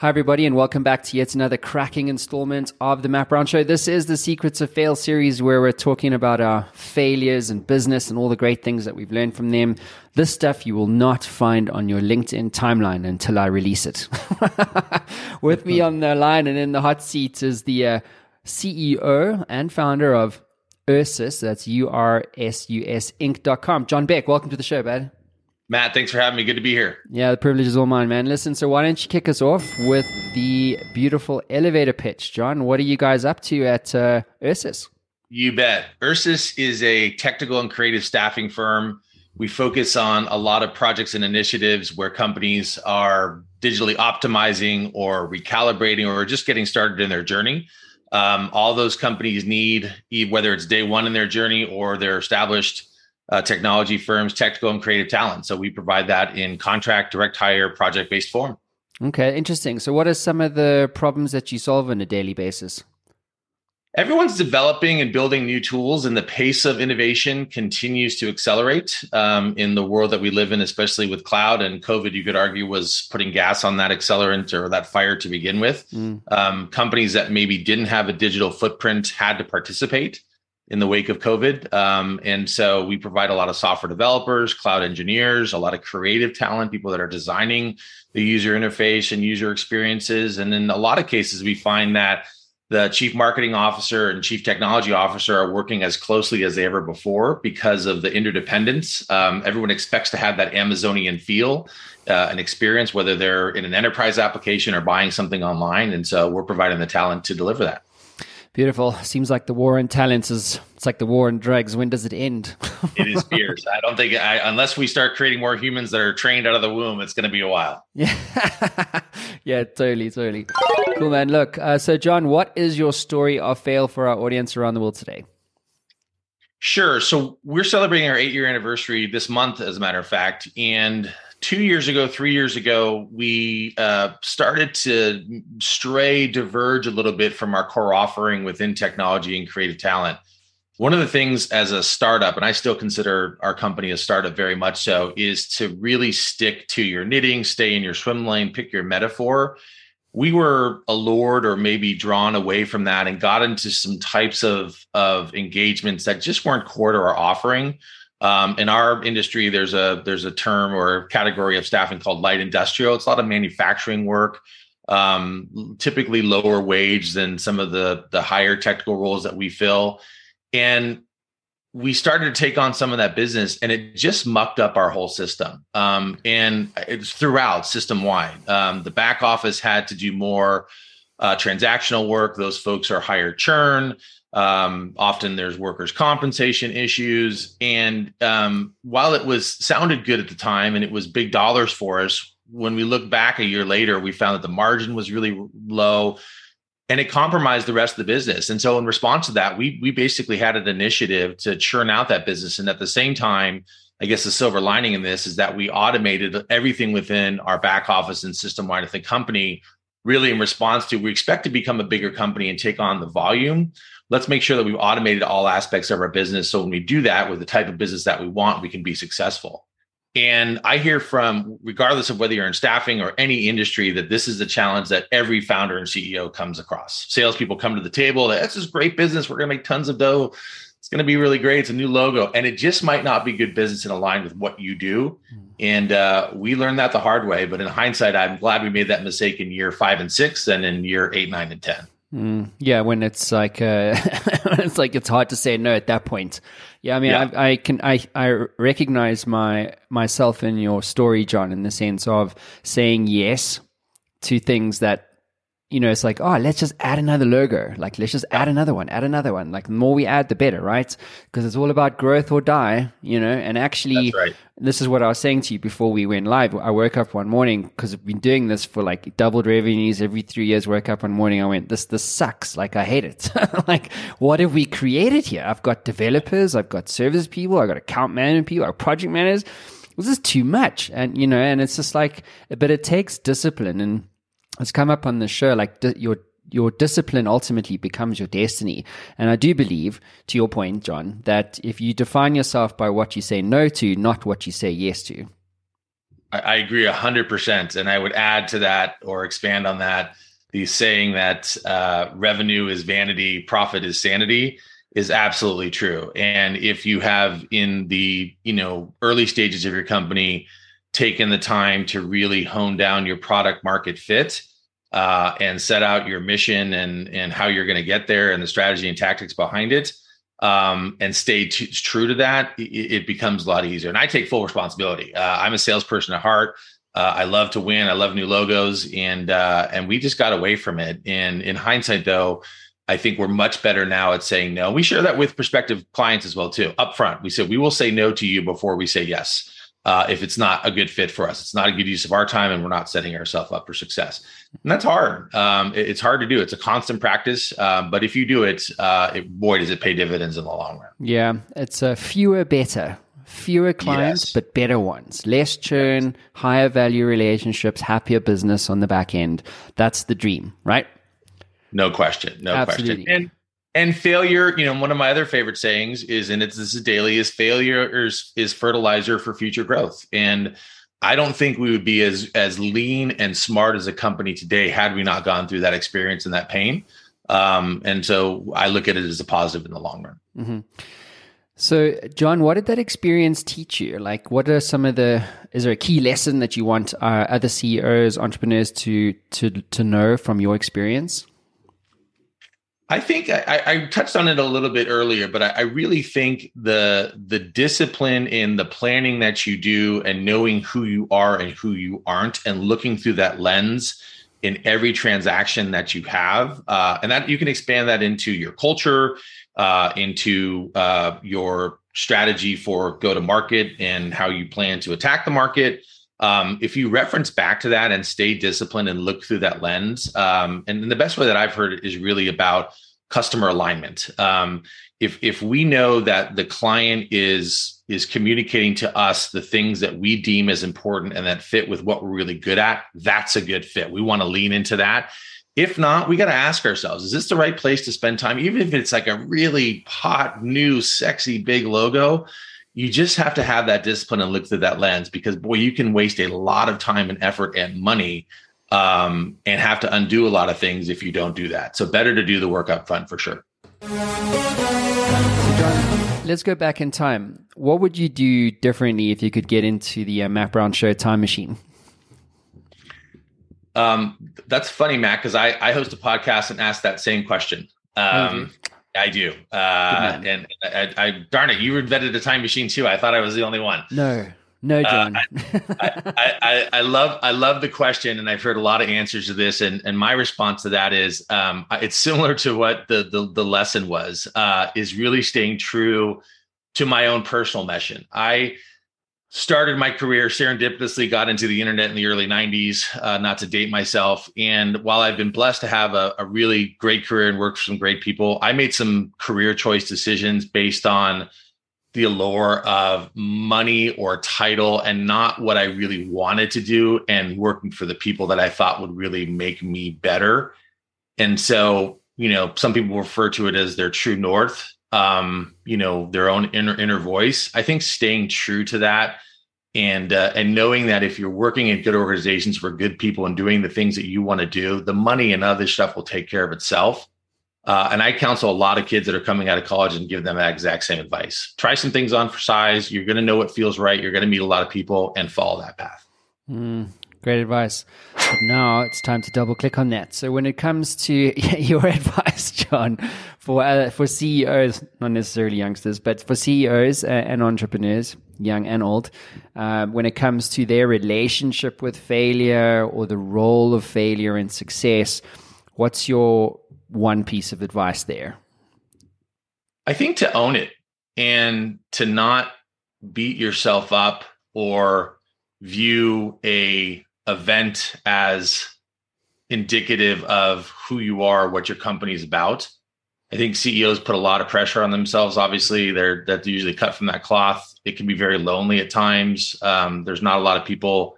Hi, everybody, and welcome back to yet another cracking installment of the Matt Brown Show. This is the Secrets of Fail series where we're talking about our failures in business and all the great things that we've learned from them. This stuff you will not find on your LinkedIn timeline until I release it. With me on the line and in the hot seat is the CEO and founder of Ursus, that's U-R-S-U-S, Inc.com. Jon Beck, welcome to the show, bud. Matt, thanks for having me. Good to be here. Yeah, the privilege is all mine, man. Listen, so why don't you kick us off with the beautiful elevator pitch, Jon? What are you guys up to at Ursus? You bet. Ursus is a technical and creative staffing firm. We focus on a lot of projects and initiatives where companies are digitally optimizing or recalibrating or just getting started in their journey. All those companies need, whether it's day one in their journey or they're established technology firms, technical and creative talent. So we provide that in contract, direct hire, project-based form. Okay, interesting. So what are some of the problems that you solve on a daily basis? Everyone's developing and building new tools, and the pace of innovation continues to accelerate in the world that we live in, especially with cloud and COVID. You could argue was putting gas on that accelerant or that fire to begin with. Companies that maybe didn't have a digital footprint had to participate in the wake of COVID. And so we provide a lot of software developers, cloud engineers, a lot of creative talent, people that are designing the user interface and user experiences. And in a lot of cases, we find that the chief marketing officer and chief technology officer are working as closely as they ever before because of the interdependence. Everyone expects to have that Amazonian feel and experience, whether they're in an enterprise application or buying something online. And so we're providing the talent to deliver that. Beautiful. Seems like the war on talent it's like the war on drugs. When does it end? It is fierce. I don't think, unless we start creating more humans that are trained out of the womb, it's going to be a while. Yeah, yeah, totally. Cool, man. Look, so Jon, what is your story of fail for our audience around the world today? Sure. So we're celebrating our 8-year anniversary this month, as a matter of fact. And 3 years ago, we started to diverge a little bit from our core offering within technology and creative talent. One of the things as a startup, and I still consider our company a startup very much so, is to really stick to your knitting, stay in your swim lane, pick your metaphor. We were allured or maybe drawn away from that and got into some types of engagements that just weren't core to our offering. In our industry, there's a term or category of staffing called light industrial. It's a lot of manufacturing work, typically lower wage than some of the higher technical roles that we fill. And we started to take on some of that business, and it just mucked up our whole system. And it's throughout system-wide. The back office had to do more transactional work. Those folks are higher churn. Often there's workers' compensation issues. And while it sounded good at the time and it was big dollars for us, when we look back a year later, we found that the margin was really low and it compromised the rest of the business. And so in response to that, we basically had an initiative to churn out that business. And at the same time, I guess the silver lining in this is that we automated everything within our back office and system-wide of the company, really in response to, we expect to become a bigger company and take on the volume. Let's make sure that we've automated all aspects of our business. So when we do that with the type of business that we want, we can be successful. And I hear from, regardless of whether you're in staffing or any industry, that this is the challenge that every founder and CEO comes across. Salespeople come to the table, this is great business. We're going to make tons of dough. It's going to be really great. It's a new logo. And it just might not be good business and aligned with what you do. And we learned that the hard way. But in hindsight, I'm glad we made that mistake in year 5 and 6 and in year 8, 9, and 10. Yeah, when it's like it's hard to say no at that point. Yeah, I mean, yeah. I recognize myself in your story, Jon, in the sense of saying yes to things that, you know, it's like, oh, let's just add another logo. Like, let's just add another one. Like, the more we add, the better, right? Because it's all about growth or die, you know? And actually, right. This is what I was saying to you before we went live. I woke up one morning, because I've been doing this for like doubled revenues every 3 years, woke up one morning, I went, this sucks. Like, I hate it. Like, what have we created here? I've got developers, I've got service people, I've got account management people, I've got project managers. This is too much. And, you know, and it's just like, but it takes discipline. And it's come up on the show, like your discipline ultimately becomes your destiny. And I do believe, to your point, Jon, that if you define yourself by what you say no to, not what you say yes to. I agree 100%. And I would add to that or expand on that, the saying that revenue is vanity, profit is sanity is absolutely true. And if you have in the, you know, early stages of your company, taken the time to really hone down your product market fit and set out your mission and how you're going to get there and the strategy and tactics behind it, and stay true to that, it becomes a lot easier. And I take full responsibility. I'm a salesperson at heart. I love to win. I love new logos. And we just got away from it. And in hindsight, though, I think we're much better now at saying no. We share that with prospective clients as well, too. Up front, we said, we will say no to you before we say yes. If it's not a good fit for us, it's not a good use of our time, and we're not setting ourselves up for success. And that's hard. It's hard to do. It's a constant practice. But if you do it, boy, does it pay dividends in the long run. Yeah. It's a fewer, better. Fewer clients, yes, but better ones. Less churn, yes, higher value relationships, happier business on the back end. That's the dream, right? No question. No Absolutely. Question. And failure, you know, one of my other favorite sayings is, and it's this is daily, is failure is fertilizer for future growth. And I don't think we would be as lean and smart as a company today had we not gone through that experience and that pain. And so I look at it as a positive in the long run. Mm-hmm. So, Jon, what did that experience teach you? Like, what are some of the? Is there a key lesson that you want other CEOs, entrepreneurs to know from your experience? I think I touched on it a little bit earlier, but I really think the discipline in the planning that you do and knowing who you are and who you aren't and looking through that lens in every transaction that you have, and that you can expand that into your culture, into your strategy for go-to-market and how you plan to attack the market. If you reference back to that and stay disciplined and look through that lens, and the best way that I've heard it is really about customer alignment. If we know that the client is communicating to us the things that we deem as important and that fit with what we're really good at, that's a good fit. We want to lean into that. If not, we got to ask ourselves, is this the right place to spend time? Even if it's like a really hot, new, sexy, big logo, you just have to have that discipline and look through that lens, because boy, you can waste a lot of time and effort and money and have to undo a lot of things if you don't do that. So better to do the work up front for sure. So Jon, let's go back in time. What would you do differently if you could get into the Matt Brown Show time machine? That's funny, Matt, because I host a podcast and ask that same question. I do. And I darn it, you invented a time machine too. I thought I was the only one. No, Jon. I love the question, and I've heard a lot of answers to this. And my response to that is, it's similar to what the lesson was, is really staying true to my own personal mission. I started my career serendipitously, got into the internet in the early 90s, not to date myself. And while I've been blessed to have a really great career and worked for some great people, I made some career choice decisions based on the allure of money or title and not what I really wanted to do and working for the people that I thought would really make me better. And so, you know, some people refer to it as their true north, you know, their own inner voice. I think staying true to that and knowing that if you're working at good organizations for good people and doing the things that you want to do, the money and other stuff will take care of itself. And I counsel a lot of kids that are coming out of college and give them that exact same advice. Try some things on for size. You're going to know what feels right. You're going to meet a lot of people and follow that path. Great advice. But now it's time to double click on that. So when it comes to your advice, Jon, for CEOs, not necessarily youngsters, but for CEOs and entrepreneurs, young and old, when it comes to their relationship with failure or the role of failure in success, what's your one piece of advice there? I think to own it and to not beat yourself up or view a event as indicative of who you are, what your company is about. I think CEOs put a lot of pressure on themselves. Obviously, they're usually cut from that cloth. It can be very lonely at times. There's not a lot of people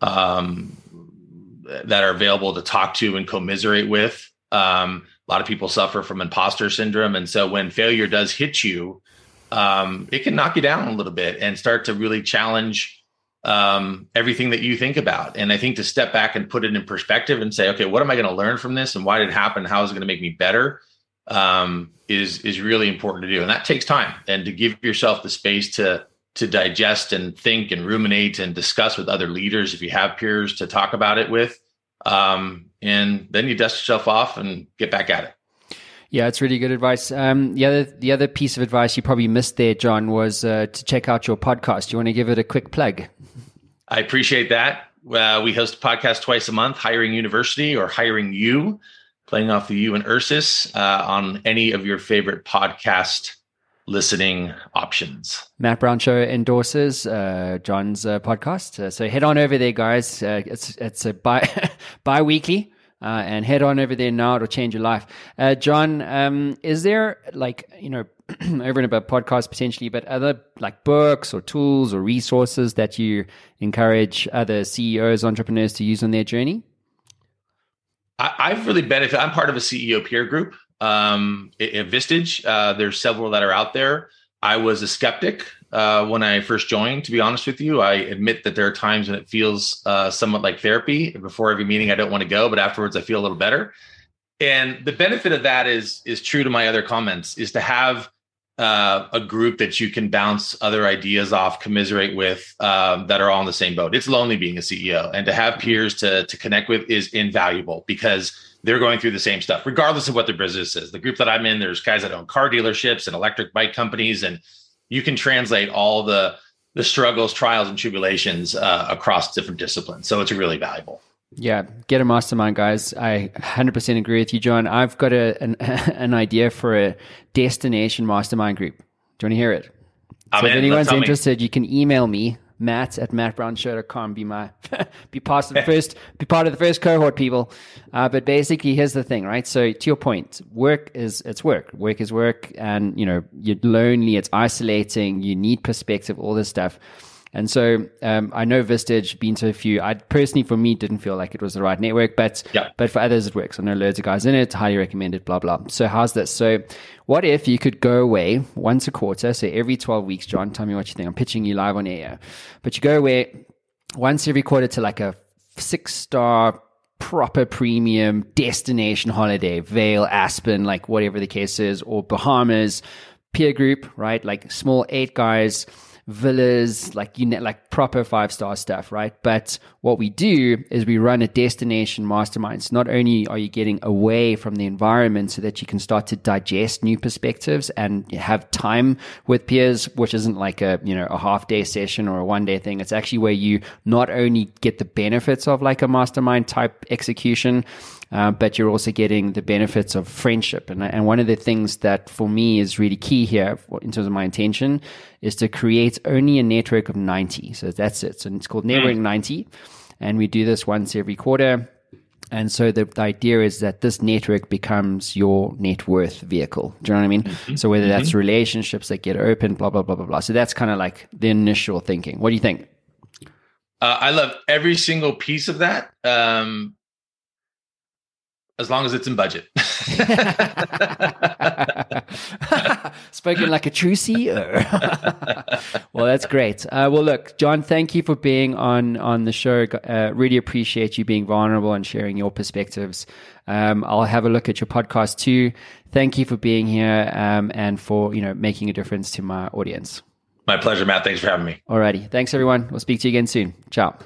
that are available to talk to and commiserate with. A lot of people suffer from imposter syndrome. And so when failure does hit you, it can knock you down a little bit and start to really challenge everything that you think about. And I think to step back and put it in perspective and say, okay, what am I going to learn from this? And why did it happen? How is it going to make me better? Is really important to do. And that takes time, and to give yourself the space to digest and think and ruminate and discuss with other leaders, if you have peers to talk about it with. And then you dust yourself off and get back at it. Yeah, it's really good advice. The other piece of advice you probably missed there, Jon, was to check out your podcast. You want to give it a quick plug? I appreciate that. We host a podcast twice a month, Hiring University, or Hiring U, playing off the U and Ursus, on any of your favorite podcast listening options. Matt Brown Show endorses Jon's podcast. So head on over there, guys. It's a bi-weekly. And head on over there now. It'll change your life. Jon, is there over and above podcasts potentially, but other books or tools or resources that you encourage other CEOs, entrepreneurs to use on their journey? I've really benefited. I'm part of a CEO peer group at Vistage. There's several that are out there. I was a skeptic when I first joined, to be honest with you. I admit that there are times when it feels somewhat like therapy. Before every meeting, I don't want to go, but afterwards I feel a little better. And the benefit of that is true to my other comments, is to have a group that you can bounce other ideas off, commiserate with, that are all in the same boat. It's lonely being a CEO, and to have peers to connect with is invaluable, because they're going through the same stuff, regardless of what their business is. The group that I'm in, there's guys that own car dealerships and electric bike companies, and you can translate all the struggles, trials, and tribulations across different disciplines. So it's really valuable. Yeah, get a mastermind, guys. I 100% agree with you, Jon. I've got an idea for a destination mastermind group. Do you want to hear it? So if anyone's interested, you can email me, matt@mattbrownshow.com. Be part of the first cohort, people. But basically, here's the thing, right? So to your point, work is work, and you're lonely, it's isolating, you need perspective, all this stuff. And so I know Vistage, been to a few. I personally, for me, didn't feel like it was the right network, but for others it works. I know loads of guys in it, highly recommended, blah, blah. So how's this? So what if you could go away once a quarter, so every 12 weeks, Jon, tell me what you think. I'm pitching you live on air. But you go away once every quarter to a 6-star proper premium destination holiday, Vail, Aspen, whatever the case is, or Bahamas, peer group, right? Small 8 guys, villas, proper 5-star stuff, right? But what we do is we run a destination mastermind. So not only are you getting away from the environment so that you can start to digest new perspectives and have time with peers, which isn't a half-day session or a one-day thing. It's actually where you not only get the benefits of a mastermind type execution, but you're also getting the benefits of friendship. And one of the things that for me is really key here in terms of my intention is to create only a network of 90. So that's it. So it's called Networking 90. And we do this once every quarter. And so the idea is that this network becomes your net worth vehicle. Do you know what I mean? Mm-hmm. So whether that's relationships that get open, blah, blah, blah, blah, blah. So that's kind of the initial thinking. What do you think? I love every single piece of that. As long as it's in budget. Spoken like a true CEO. Well, that's great. Well, look, Jon, thank you for being on the show. Really appreciate you being vulnerable and sharing your perspectives. I'll have a look at your podcast too. Thank you for being here and for making a difference to my audience. My pleasure, Matt. Thanks for having me. Alrighty. Thanks, everyone. We'll speak to you again soon. Ciao.